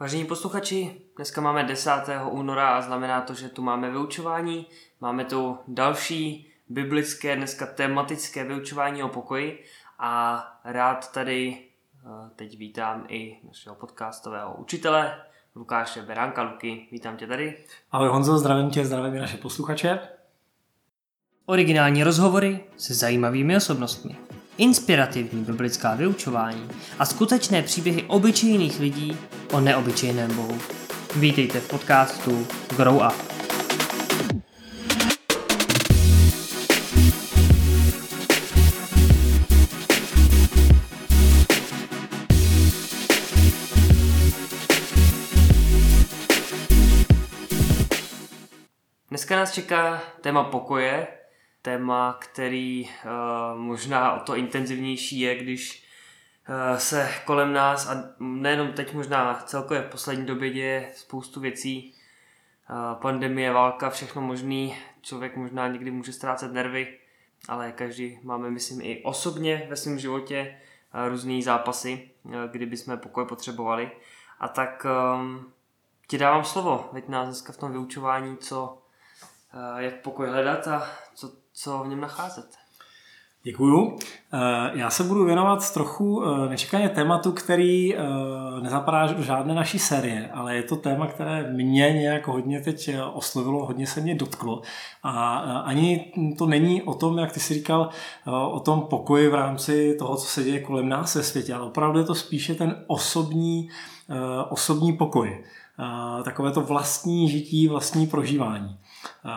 Vážení posluchači, dneska máme 10. února a znamená to, že tu máme vyučování. Máme tu další biblické, dneska tematické vyučování o pokoji a rád tady teď vítám i našeho podcastového učitele Lukáše Beránka-Luky. Vítám tě tady. Ahoj Honzo, zdravím tě, zdravím i naše posluchače. Originální rozhovory se zajímavými osobnostmi, inspirativní biblická vyučování a skutečné příběhy obyčejných lidí o neobyčejném Bohu. Vítejte v podcastu Grow Up. Dneska nás čeká téma pokoje, téma, který možná o to intenzivnější je, když se kolem nás, a nejenom teď, možná celkově v poslední době děje spoustu věcí, pandemie, válka, všechno možný, člověk možná někdy může ztrácet nervy, ale každý máme, myslím, i osobně ve svém životě různý zápasy, kdyby jsme pokoj potřebovali. A tak ti dávám slovo, veď nás dneska v tom vyučování, jak pokoj hledat a co v něm nacházet. Děkuju. Já se budu věnovat trochu nečekaně tématu, který nezapadá do žádné naší série, ale je to téma, které mě nějak hodně teď oslovilo, hodně se mě dotklo. A ani to není o tom, jak ty jsi říkal, o tom pokoji v rámci toho, co se děje kolem nás ve světě, ale opravdu je to spíše ten osobní pokoj. Takové to vlastní žití, vlastní prožívání.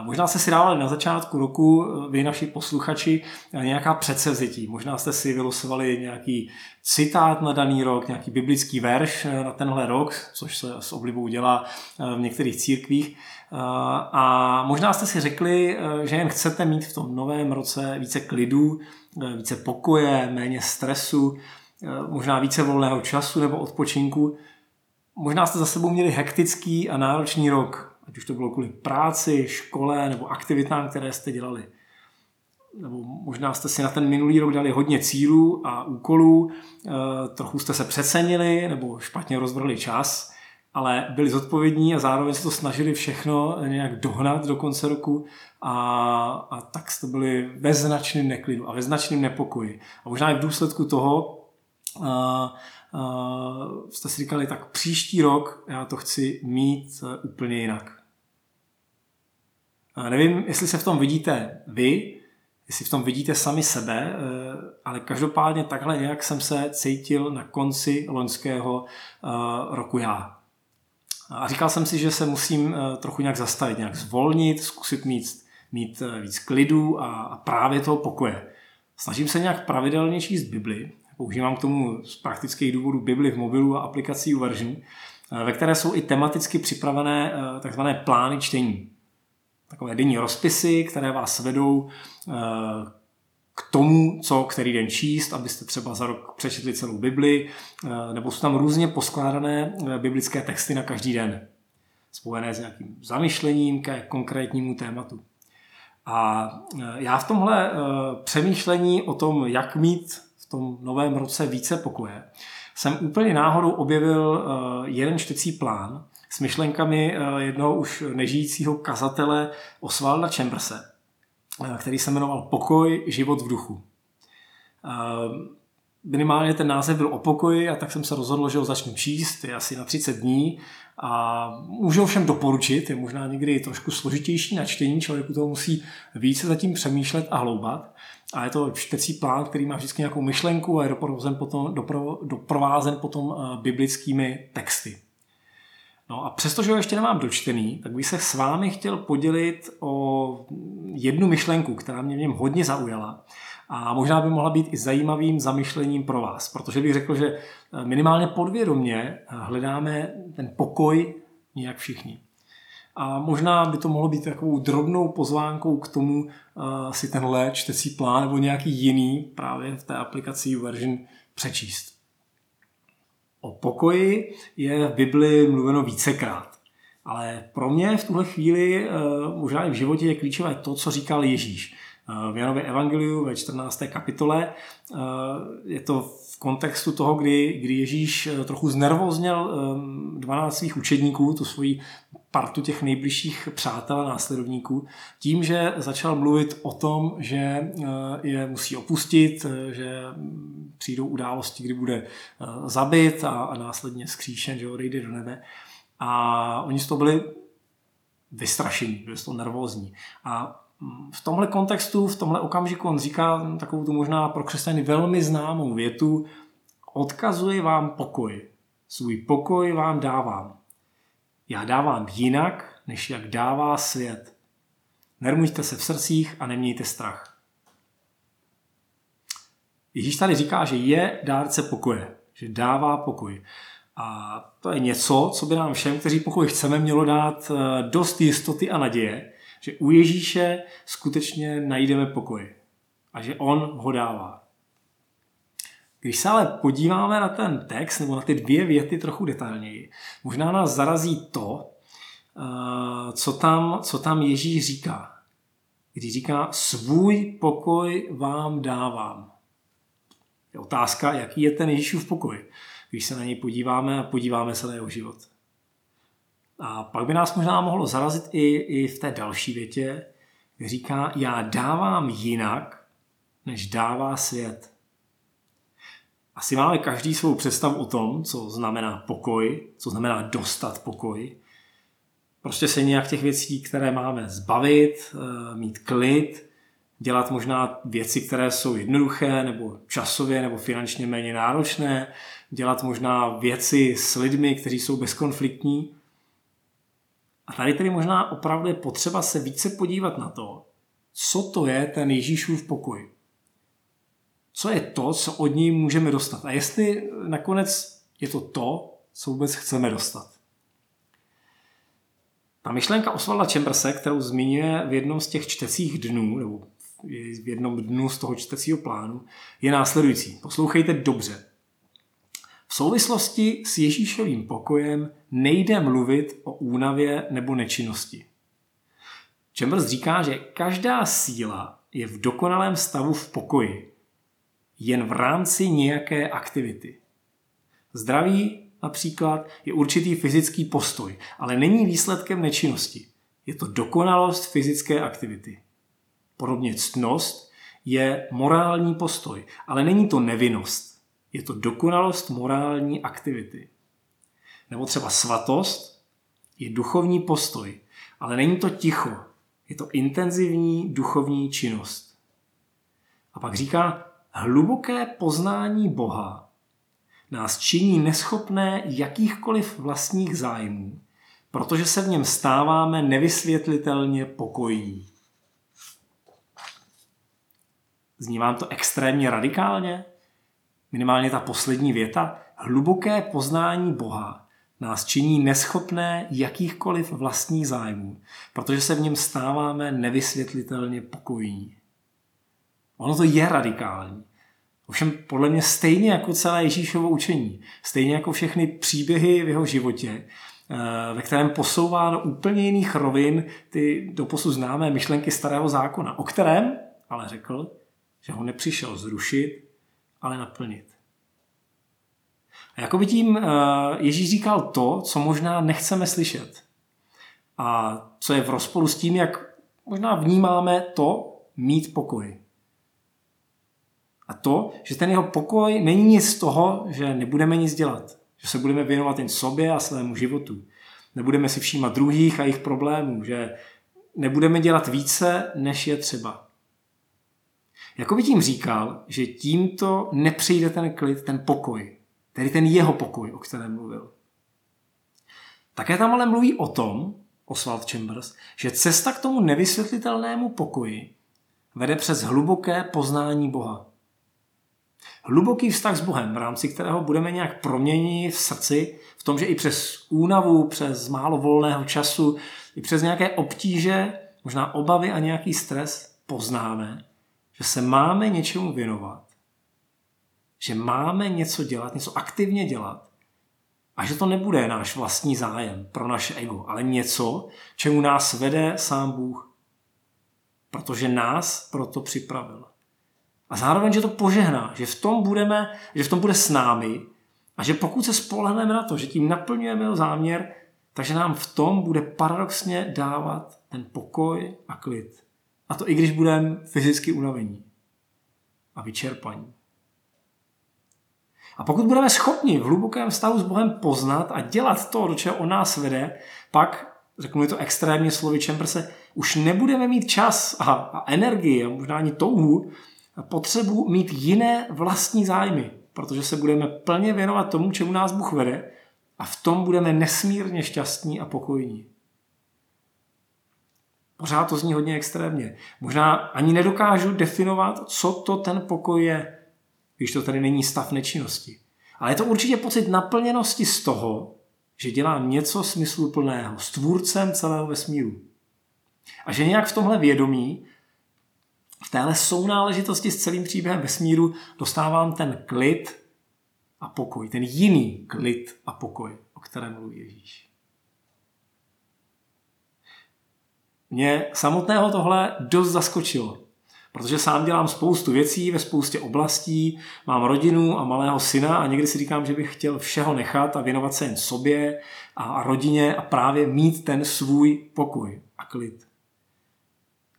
Možná jste si dávali na začátku roku, vy naši posluchači, nějaká předsevzetí. Možná jste si vylosovali nějaký citát na daný rok, nějaký biblický verš na tenhle rok, což se s oblibou dělá v některých církvích. A možná jste si řekli, že jen chcete mít v tom novém roce více klidu, více pokoje, méně stresu, možná více volného času nebo odpočinku. Možná jste za sebou měli hektický a náročný rok, ať už to bylo kvůli práci, škole nebo aktivitám, které jste dělali. Nebo možná jste si na ten minulý rok dali hodně cílů a úkolů, trochu jste se přecenili nebo špatně rozvrhli čas, ale byli zodpovědní a zároveň se to snažili všechno nějak dohnat do konce roku a tak jste byli ve značném neklidu a ve značném nepokoji. A možná i v důsledku toho jste si říkali, tak příští rok já to chci mít úplně jinak. Nevím, jestli se v tom vidíte vy, jestli v tom vidíte sami sebe, ale každopádně takhle nějak jsem se cítil na konci loňského roku já. A říkal jsem si, že se musím trochu nějak zastavit, nějak zvolnit, zkusit mít víc klidu a právě toho pokoje. Snažím se nějak pravidelně číst Bibli. Používám k tomu z praktických důvodů Bibli v mobilu a aplikaci YouVersion, ve které jsou i tematicky připravené takzvané plány čtení. Takové denní rozpisy, které vás vedou k tomu, co který den číst, abyste třeba za rok přečetli celou Bibli, nebo jsou tam různě poskládané biblické texty na každý den, spojené s nějakým zamyšlením ke konkrétnímu tématu. A já v tomhle přemýšlení o tom, jak mít v tom novém roce více pokoje, jsem úplně náhodou objevil jeden čtecí plán s myšlenkami jednoho už nežijícího kazatele Oswalda Chamberse, který se jmenoval Pokoj, život v duchu. Minimálně ten název byl o pokoji a tak jsem se rozhodl, že ho začnu číst, je asi na 30 dní a můžu ho všem doporučit, je možná někdy trošku složitější na čtení, člověku toho musí více zatím přemýšlet a hloubat. A je to čtecí plán, který má vždycky nějakou myšlenku a je doprovázen potom biblickými texty. No a přestože ho ještě nemám dočtený, tak bych se s vámi chtěl podělit o jednu myšlenku, která mě v něm hodně zaujala a možná by mohla být i zajímavým zamyšlením pro vás, protože bych řekl, že minimálně podvědomě hledáme ten pokoj nějak všichni. A možná by to mohlo být takovou drobnou pozvánkou k tomu si tenhle čtecí plán nebo nějaký jiný právě v té aplikaci YouVersion přečíst. O pokoji je v Bibli mluveno vícekrát, ale pro mě v tuhle chvíli možná i v životě je klíčové to, co říkal Ježíš. v Janově Evangeliu ve 14. kapitole. Je to v kontextu toho, kdy Ježíš trochu znervozněl 12 svých učedníků, tu svoji partu těch nejbližších přátel a následovníků, tím, že začal mluvit o tom, že je musí opustit, že přijdou události, kdy bude zabit a následně zkříšen, že odejde do nebe. A oni z toho byli vystrašení, byli z toho nervózní. A v tomhle kontextu, v tomhle okamžiku on říká takovou tu možná pro křesťany velmi známou větu: odkazuji vám pokoj, svůj pokoj vám dávám. Já dávám jinak, než jak dává svět. Nermujte se v srdcích a nemějte strach. Ježíš tady říká, že je dárce pokoje, že dává pokoj. A to je něco, co by nám všem, kteří pokoj chceme, mělo dát dost jistoty a naděje, že u Ježíše skutečně najdeme pokoj a že on ho dává. Když se ale podíváme na ten text nebo na ty dvě věty trochu detailněji, možná nás zarazí to, co tam Ježíš říká. Když říká, svůj pokoj vám dávám. Je otázka, jaký je ten Ježíšův pokoj, když se na něj podíváme a podíváme se na jeho život. A pak by nás možná mohlo zarazit i v té další větě, kde říká, já dávám jinak, než dává svět. Asi máme každý svou představu o tom, co znamená pokoj, co znamená dostat pokoj. Prostě se nějak těch věcí, které máme, zbavit, mít klid, dělat možná věci, které jsou jednoduché, nebo časově, nebo finančně méně náročné, dělat možná věci s lidmi, kteří jsou bezkonfliktní. A tady tedy možná opravdu je potřeba se více podívat na to, co to je ten Ježíšův pokoj. Co je to, co od něj můžeme dostat. A jestli nakonec je to to, co vůbec chceme dostat. Ta myšlenka Oswalda Chamberse, kterou zmiňuje v jednom z těch čtecích dnů, nebo v jednom dnu z toho čtecího plánu, je následující. Poslouchejte dobře. V souvislosti s Ježíšovým pokojem nejde mluvit o únavě nebo nečinnosti. Chambers říká, že každá síla je v dokonalém stavu v pokoji, jen v rámci nějaké aktivity. Zdraví například je určitý fyzický postoj, ale není výsledkem nečinnosti. Je to dokonalost fyzické aktivity. Podobně ctnost je morální postoj, ale není to nevinnost. Je to dokonalost morální aktivity. Nebo třeba svatost je duchovní postoj, ale není to ticho. Je to intenzivní duchovní činnost. A pak říká, hluboké poznání Boha nás činí neschopné jakýchkoliv vlastních zájmů, protože se v něm stáváme nevysvětlitelně pokojní. Zní vám to extrémně radikálně? Minimálně ta poslední věta. Hluboké poznání Boha nás činí neschopné jakýchkoliv vlastních zájmů, protože se v něm stáváme nevysvětlitelně pokojní. Ono to je radikální. Ovšem podle mě stejně jako celé Ježíšovo učení, stejně jako všechny příběhy v jeho životě, ve kterém posouvá do úplně jiných rovin ty doposud známé myšlenky starého zákona, o kterém ale řekl, že ho nepřišel zrušit, ale naplnit. A jakoby tím Ježíš říkal to, co možná nechceme slyšet. A co je v rozporu s tím, jak možná vnímáme to mít pokoj. A to, že ten jeho pokoj není nic z toho, že nebudeme nic dělat. Že se budeme věnovat jen sobě a svému životu. Nebudeme si všímat druhých a jejich problémů. Že nebudeme dělat více, než je třeba. Jakoby tím říkal, že tímto nepřijde ten klid, ten pokoj. Tedy ten jeho pokoj, o kterém mluvil. Také tam ale mluví o tom, Oswald Chambers, že cesta k tomu nevysvětlitelnému pokoji vede přes hluboké poznání Boha. Hluboký vztah s Bohem, v rámci kterého budeme nějak proměnit v srdci, v tom, že i přes únavu, přes málo volného času, i přes nějaké obtíže, možná obavy a nějaký stres, poznáme, že se máme něčemu věnovat. Že máme něco dělat, něco aktivně dělat. A že to nebude náš vlastní zájem pro naše ego, ale něco, čemu nás vede sám Bůh. protože nás proto připravil. A zároveň, že to požehná, že v tom bude s námi a že pokud se spolehneme na to, že tím naplňujeme jeho záměr, takže nám v tom bude paradoxně dávat ten pokoj a klid. A to i když budeme fyzicky unavení a vyčerpaní. A pokud budeme schopni v hlubokém vztahu s Bohem poznat a dělat to, do čeho on nás vede, pak, řeknu to extrémně slovy Chamberse, už nebudeme mít čas a energii, a možná ani touhu, a potřebu mít jiné vlastní zájmy, protože se budeme plně věnovat tomu, čemu nás Bůh vede, a v tom budeme nesmírně šťastní a pokojní. Pořád to zní hodně extrémně. Možná ani nedokážu definovat, co to ten pokoj je, když to tady není stav nečinnosti. Ale je to určitě pocit naplněnosti z toho, že dělám něco smysluplného, s tvůrcem celého vesmíru. A že nějak v tomhle vědomí, v téhle sounáležitosti s celým příběhem vesmíru, dostávám ten klid a pokoj, ten jiný klid a pokoj, o kterém mluví Ježíš. Mě samotného tohle dost zaskočilo, protože sám dělám spoustu věcí ve spoustě oblastí, mám rodinu a malého syna a někdy si říkám, že bych chtěl všeho nechat a věnovat se jen sobě a rodině a právě mít ten svůj pokoj a klid.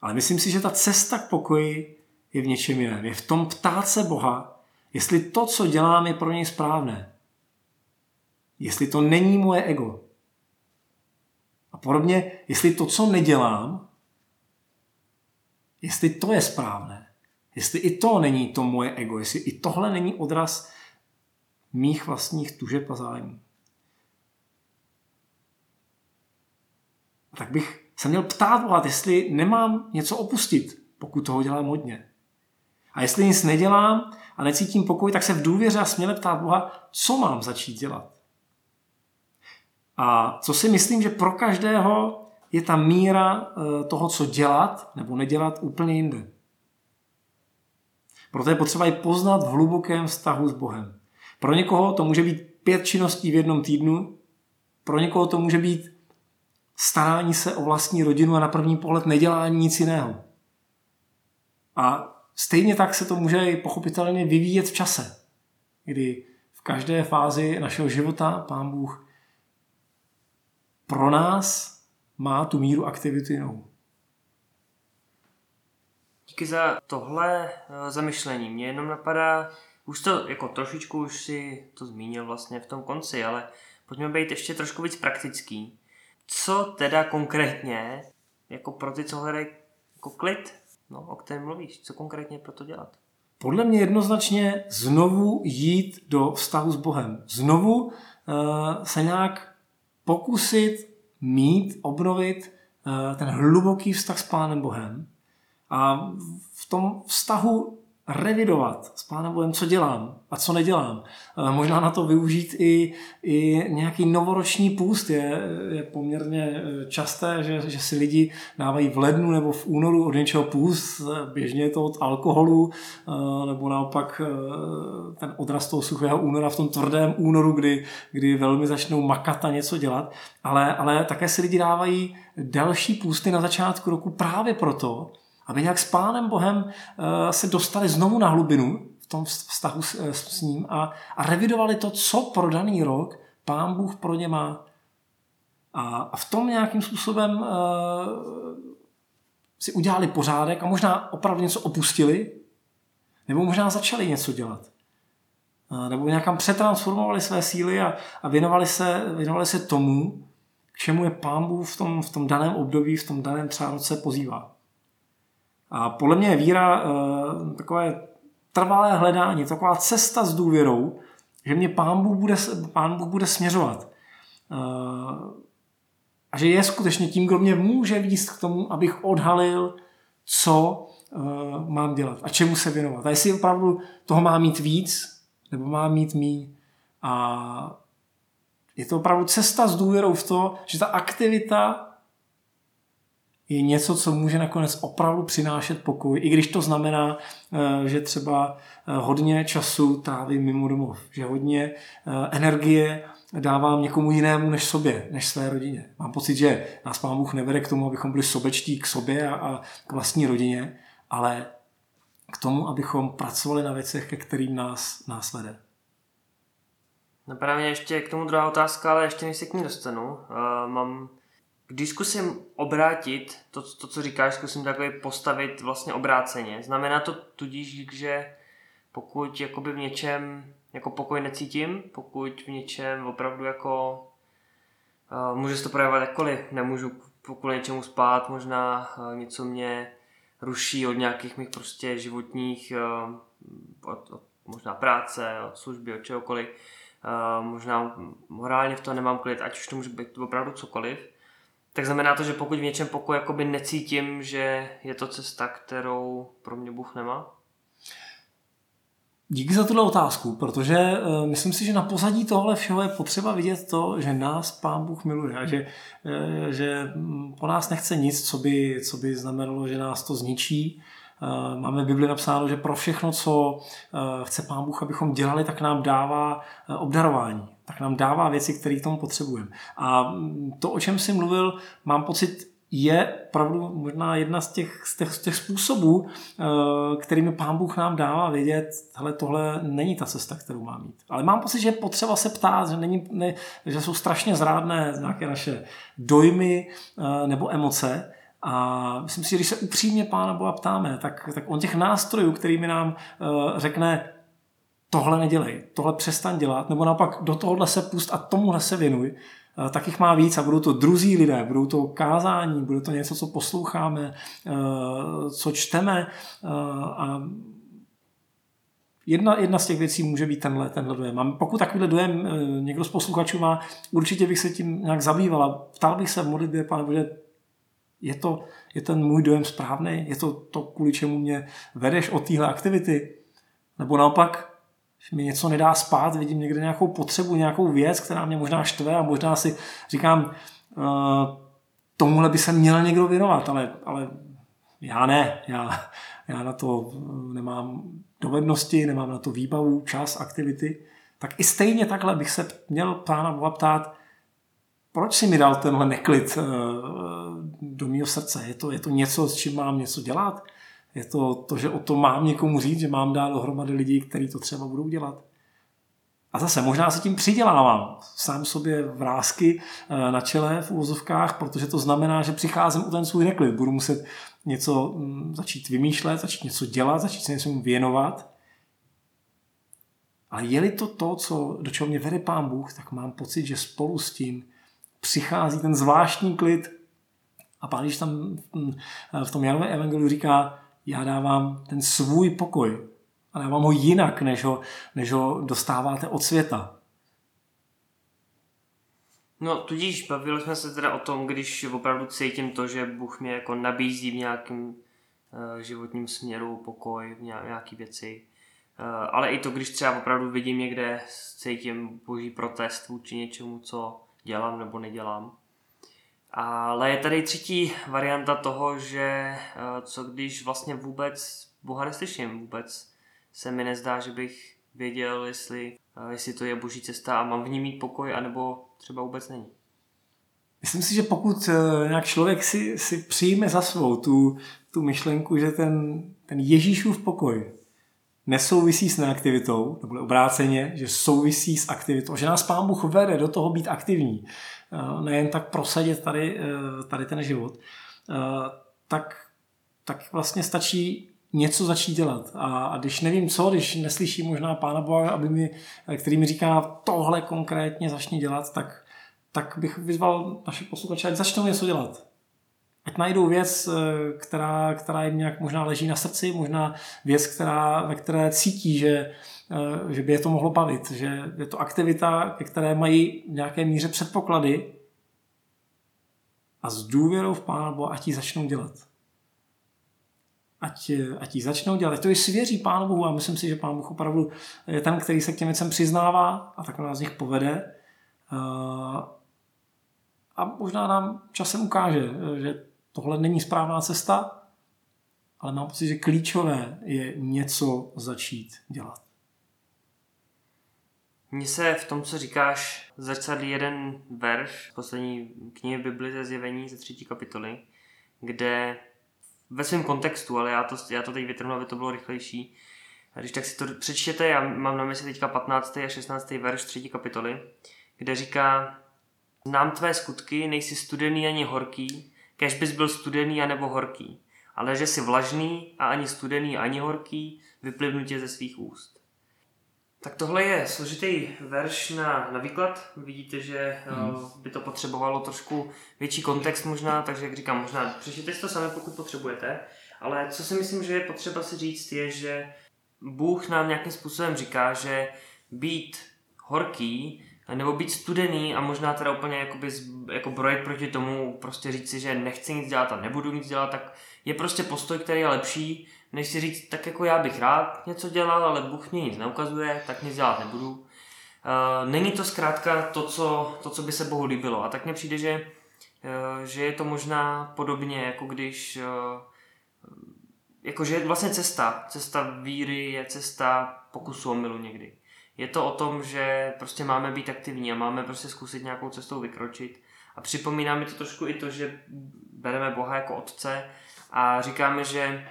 Ale myslím si, že ta cesta k pokoji je v něčem jiném. Je v tom ptát se Boha, jestli to, co dělám, je pro něj správné. Jestli to není moje ego. A podobně, jestli to, co nedělám, jestli to je správné. Jestli i to není to moje ego. Jestli i tohle není odraz mých vlastních tužeb a zájmů. Tak bych se měl ptát Boha, jestli nemám něco opustit, pokud toho dělám hodně. A jestli nic nedělám a necítím pokoj, tak se v důvěře a směle ptát Boha, co mám začít dělat. A co si myslím, že pro každého je ta míra toho, co dělat nebo nedělat, úplně jinde. Proto je potřeba ji poznat v hlubokém vztahu s Bohem. Pro někoho to může být 5 činností v jednom týdnu, pro někoho to může být starání se o vlastní rodinu a na první pohled nedělání nic jiného. A stejně tak se to může pochopitelně vyvíjet v čase, kdy v každé fázi našeho života Pán Bůh pro nás má tu míru aktivity jinou. Díky za tohle zamyšlení. Mně jenom napadá, už to jako trošičku už si to zmínil vlastně v tom konci, ale pojďme být ještě trošku víc praktický. Co teda konkrétně, jako pro ty, co hledají jako klid, o kterém mluvíš, co konkrétně pro to dělat? Podle mě jednoznačně znovu jít do vztahu s Bohem. Znovu se nějak pokusit mít, obnovit ten hluboký vztah s Pánem Bohem a v tom vztahu revidovat s Pánem Bohem, co dělám a co nedělám. Možná na to využít i nějaký novoroční půst. Je poměrně časté, že si lidi dávají v lednu nebo v únoru od něčeho půst. Běžně je to od alkoholu, nebo naopak ten odraz toho suchého února v tom tvrdém únoru, kdy velmi začnou makat a něco dělat. Ale také si lidi dávají další půsty na začátku roku právě proto, aby nějak s Pánem Bohem se dostali znovu na hlubinu v tom vztahu s ním a revidovali to, co pro daný rok Pán Bůh pro ně má. A v tom nějakým způsobem si udělali pořádek a možná opravdu něco opustili, nebo možná začali něco dělat. Nebo nějakam přetransformovali své síly a věnovali se tomu, k čemu je Pán Bůh v tom daném období, v tom daném třeba roce pozývá. A podle mě je víra takové trvalé hledání, taková cesta s důvěrou, že mě Pán Bůh bude směřovat. A že je skutečně tím, kdo mě může vést k tomu, abych odhalil, co mám dělat a čemu se věnovat. A jestli opravdu toho má mít víc, nebo má mít míň. A je to opravdu cesta s důvěrou v to, že ta aktivita je něco, co může nakonec opravdu přinášet pokoj, i když to znamená, že třeba hodně času trávím mimo domov, že hodně energie dávám někomu jinému než sobě, než své rodině. Mám pocit, že nás Pán Bůh nevede k tomu, abychom byli sobečtí k sobě a k vlastní rodině, ale k tomu, abychom pracovali na věcech, ke kterým nás vede. Napadá mě ještě k tomu druhá otázka, ale ještě než se k ní dostanu, mám... Když zkusím obrátit to, co říkáš, zkusím takhle postavit vlastně obráceně. Znamená to tudíž, že pokud jakoby v něčem jako pokoj necítím, pokud v něčem opravdu jako může se to projevovat jakkoliv, nemůžu kvůli něčemu spát, možná něco mě ruší od nějakých mých prostě životních, od možná práce, od služby, od čehokoliv, možná morálně v to nemám klid, ať už to může být opravdu cokoliv. Tak znamená to, že pokud v něčem pokoj jakoby necítím, že je to cesta, kterou pro mě Bůh nemá? Díky za tuhle otázku, protože myslím si, že na pozadí tohle všeho je potřeba vidět to, že nás Pán Bůh miluje a že po nás nechce nic, co by znamenalo, že nás to zničí. Máme v Bibli napsáno, že pro všechno, co chce Pán Bůh, abychom dělali, tak nám dává obdarování. Tak nám dává věci, které k tomu potřebujeme. A to, o čem jsi mluvil, mám pocit, je opravdu možná jedna z těch způsobů, kterými Pán Bůh nám dává vědět, hele, tohle není ta cesta, kterou mám mít. Ale mám pocit, že je potřeba se ptát, že jsou strašně zrádné nějaké naše dojmy nebo emoce. A myslím si, že když se upřímně Pána Boha ptáme, tak on těch nástrojů, kterými nám řekne, tohle nedělej, tohle přestaň dělat, nebo naopak do tohohle se pust a tomuhle se věnuj, tak jich má víc a budou to druzí lidé, budou to kázání, bude to něco, co posloucháme, co čteme. A jedna z těch věcí může být tenhle dojem. A pokud takovýhle dojem někdo z posluchačů má, určitě bych se tím nějak zabýval. Ptal bych se v modlitbě, Pána Boha, je ten můj dojem správný? Je to, kvůli čemu mě vedeš od téhle aktivity? Nebo naopak, mi něco nedá spát, vidím někde nějakou potřebu, nějakou věc, která mě možná štve a možná si říkám, tomuhle by se měl někdo věnovat, ale já ne. Já na to nemám dovednosti, nemám na to výbavu, čas, aktivity. Tak i stejně takhle bych se měl Pána Boha ptát, proč si mi dal tenhle neklid do mého srdce? Je to něco, s čím mám něco dělat? Je to, že o tom mám někomu říct, že mám dát dohromady lidí, kteří to třeba budou dělat. A zase možná se tím přidělávám sám sobě vrásky na čele v uvozovkách, protože to znamená, že přicházím o ten svůj neklid. Budu muset něco začít vymýšlet, začít něco dělat, začít se něčemu věnovat. Ale je-li to, do čeho mě vede Pán Bůh, tak mám pocit, že spolu s tím přichází ten zvláštní klid. A Pán Ježíš tam v tom Janově evangeliu říká, já dávám ten svůj pokoj a dávám ho jinak, než ho dostáváte od světa. No tudíž bavili jsme se teda o tom, když opravdu cítím to, že Bůh mě jako nabízí v nějakém životním směru pokoj, v nějaké věci. Ale i to, když třeba opravdu vidím někde, cítím boží protest vůči něčemu, co dělám nebo nedělám. Ale je tady třetí varianta toho, že co když vlastně vůbec Boha neslyším, vůbec se mi nezdá, že bych věděl, jestli to je boží cesta a mám v ní mít pokoj, anebo třeba vůbec není. Myslím si, že pokud nějak člověk si přijme za svou tu myšlenku, že ten Ježíšův pokoj nesouvisí s neaktivitou, nebo obráceně, že souvisí s aktivitou, že nás Pán Bůh vede do toho být aktivní, nejen tak prosadit tady ten život, tak vlastně stačí něco začít dělat. A když nevím co, když neslyším možná Pána Boha, který mi říká, tohle konkrétně začni dělat, tak bych vyzval naše posluchače, ať začnou něco dělat. Ať najdou věc, která jim nějak možná leží na srdci, možná věc, ve které cítí, že by je to mohlo bavit, že je to aktivita, ke které mají v nějaké míře předpoklady a s důvěrou v Pána Boha, ať ji začnou dělat. Ať to i svěří Pánu Bohu a myslím si, že Pán Bůh opravdu je ten, který se k těm věcem přiznává a tak nás z nich povede. A možná nám časem ukáže, že tohle není správná cesta, ale mám pocit, že klíčové je něco začít dělat. Mně se v tom, co říkáš, zrcadlí jeden verš poslední knihy Bible ze Zjevení ze 3. kapitoly, kde ve svém kontextu, ale já to teď vytrhnu, aby to bylo rychlejší. Když tak si to přečtěte, já mám na mysli teďka 15. a 16. verš 3. kapitoly, kde říká: znám tvé skutky, nejsi studený ani horký, kéž bys byl studený anebo horký, ale že jsi vlažný a ani studený ani horký, vyplivnu tě ze svých úst. Tak tohle je složitý verš na výklad. Vidíte, že by to potřebovalo trošku větší kontext možná, takže jak říkám, možná přečtěte si to sami, pokud potřebujete. Ale co si myslím, že je potřeba si říct, je, že Bůh nám nějakým způsobem říká, že být horký nebo být studený a možná teda úplně jako brojit proti tomu, prostě říct si, že nechci nic dělat a nebudu nic dělat, tak je prostě postoj, který je lepší, než si říct, tak jako já bych rád něco dělal, ale Bůh mě nic neukazuje, tak nic dělat nebudu. Není to zkrátka to, co by se Bohu líbilo. A tak mně přijde, že je to možná podobně, jako když... Jakože je vlastně cesta víry je cesta pokusu o milu někdy. Je to o tom, že prostě máme být aktivní a máme prostě zkusit nějakou cestou vykročit. A připomíná mi to trošku i to, že bereme Boha jako otce a říkáme, že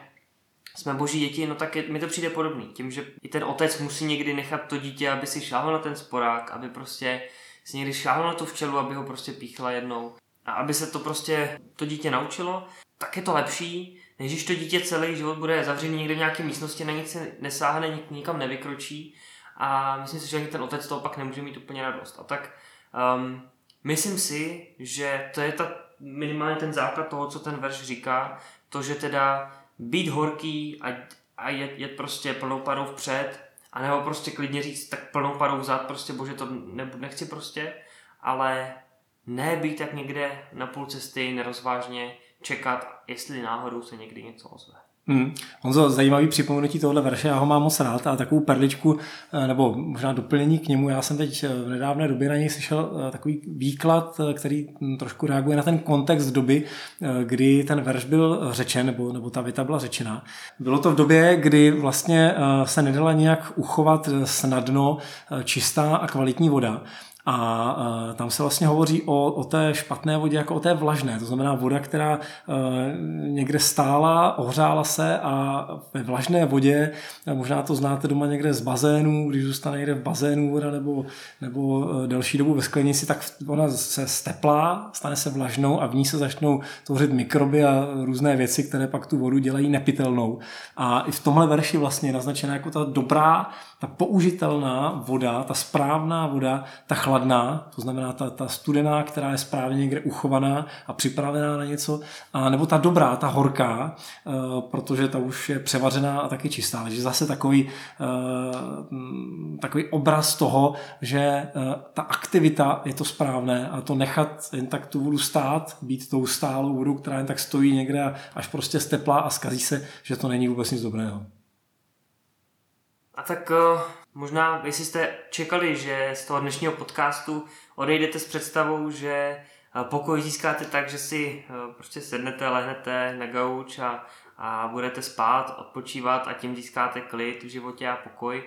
jsme boží děti, no tak mi to přijde podobný. Tím, že i ten otec musí někdy nechat to dítě, aby si šáhl na ten sporák, aby prostě si někdy šáhl na tu včelu, aby ho prostě píchla jednou. A aby se to prostě to dítě naučilo, tak je to lepší, než když to dítě celý život bude zavřený někde v nějaké místnosti, na nic se nesáhne, nikam nevykročí a myslím si, že ani ten otec toho pak nemůže mít úplně radost. A tak myslím si, že to je minimálně ten základ toho, co ten verš říká, to, že teda být horký a jet prostě plnou parou vpřed, anebo prostě klidně říct tak plnou parou vzad, prostě bože to nechci prostě, ale ne být tak někde na půl cesty nerozvážně, čekat, jestli náhodou se někdy něco ozve. Honzo, zajímavý připomenutí tohle verše, já ho mám moc rád a takovou perličku, nebo možná doplnění k němu, já jsem teď v nedávné době na něj slyšel takový výklad, který trošku reaguje na ten kontext doby, kdy ten verš byl řečen, nebo ta věta byla řečena. Bylo to v době, kdy vlastně se nedala nějak uchovat snadno čistá a kvalitní voda. A tam se vlastně hovoří o té špatné vodě jako o té vlažné, to znamená voda, která někde stála, ohřála se a ve vlažné vodě, možná to znáte doma někde z bazénu, když zůstane někde v bazénu voda nebo delší dobu ve sklenici, tak ona se steplá, stane se vlažnou a v ní se začnou tvořit mikroby a různé věci, které pak tu vodu dělají nepitelnou. A i v tomhle verši vlastně je naznačena jako ta dobrá, ta použitelná voda, ta správná voda, ta chladná, to znamená ta studená, která je správně někde uchovaná a připravená na něco, a nebo ta dobrá, ta horká, protože ta už je převařená a taky čistá. Takže zase takový obraz toho, že ta aktivita je to správné a to nechat jen tak tu vodu stát, být tou stálou vodu, která jen tak stojí někde až prostě steplá a zkazí se, že to není vůbec nic dobrého. A tak možná, jestli jste čekali, že z toho dnešního podcastu odejdete s představou, že pokoj získáte tak, že si prostě sednete, lehnete na gauč a budete spát, odpočívat a tím získáte klid v životě a pokoj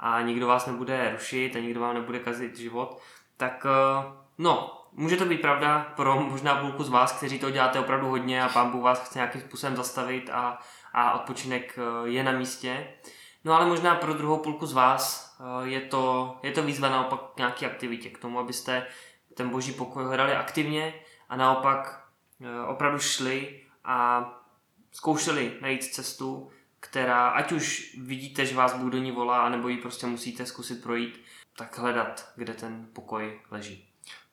a nikdo vás nebude rušit a nikdo vám nebude kazit život, tak může to být pravda pro možná půlku z vás, kteří to děláte opravdu hodně a Pán Bůh vás chce nějakým způsobem zastavit a odpočinek je na místě. No ale možná pro druhou půlku z vás je to výzva naopak k nějaké aktivitě, k tomu, abyste ten boží pokoj hledali aktivně a naopak opravdu šli a zkoušeli najít cestu, která ať už vidíte, že vás Bůh do ní volá, anebo ji prostě musíte zkusit projít, tak hledat, kde ten pokoj leží.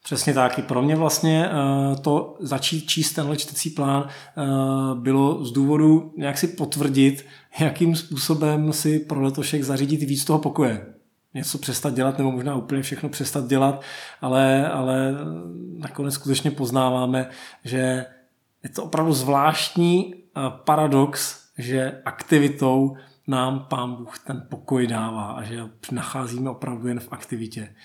Přesně tak. I pro mě vlastně to začít číst tenhle čtecí plán bylo z důvodu nějak si potvrdit, jakým způsobem si pro letošek zařídit víc toho pokoje. Něco přestat dělat, nebo možná úplně všechno přestat dělat, ale nakonec skutečně poznáváme, že je to opravdu zvláštní paradox, že aktivitou nám Pán Bůh ten pokoj dává a že nacházíme opravdu jen v aktivitě.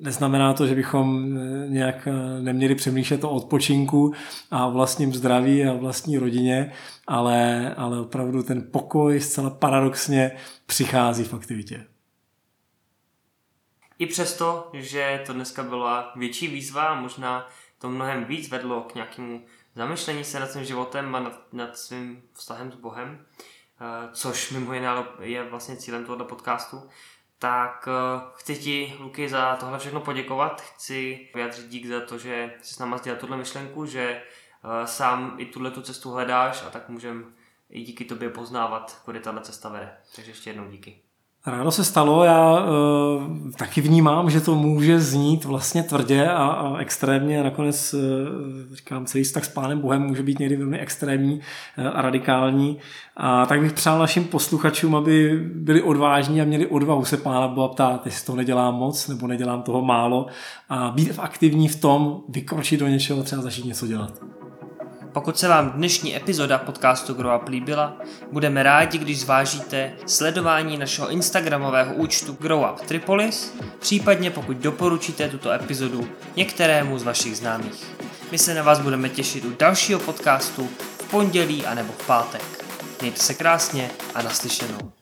Neznamená to, že bychom nějak neměli přemýšlet o odpočinku a vlastním zdraví a vlastní rodině, ale opravdu ten pokoj zcela paradoxně přichází v aktivitě. I přesto, že to dneska byla větší výzva, možná to mnohem víc vedlo k nějakému zamyšlení se nad svým životem a nad svým vztahem s Bohem, což mimo jiné je vlastně cílem tohoto podcastu, tak chci ti, Luky, za tohle všechno poděkovat. Chci vyjádřit dík za to, že jsi s náma sdělal tuhle myšlenku, že sám i tuhletu cestu hledáš a tak můžeme i díky tobě poznávat, kudy tahle cesta vede. Takže ještě jednou díky. Ráno se stalo, já taky vnímám, že to může znít vlastně tvrdě a extrémně. Nakonec říkám, celý vztah s Pánem Bohem může být někdy velmi extrémní a radikální. A tak bych přál našim posluchačům, aby byli odvážní a měli odvahu se Pána Boha ptát, jestli to nedělám moc nebo nedělám toho málo. A být aktivní v tom, vykročit do něčeho, třeba začít něco dělat. Pokud se vám dnešní epizoda podcastu Grow Up líbila, budeme rádi, když zvážíte sledování našeho instagramového účtu Grow Up Tripolis, případně pokud doporučíte tuto epizodu některému z vašich známých. My se na vás budeme těšit u dalšího podcastu v pondělí anebo v pátek. Mějte se krásně a naslyšenou.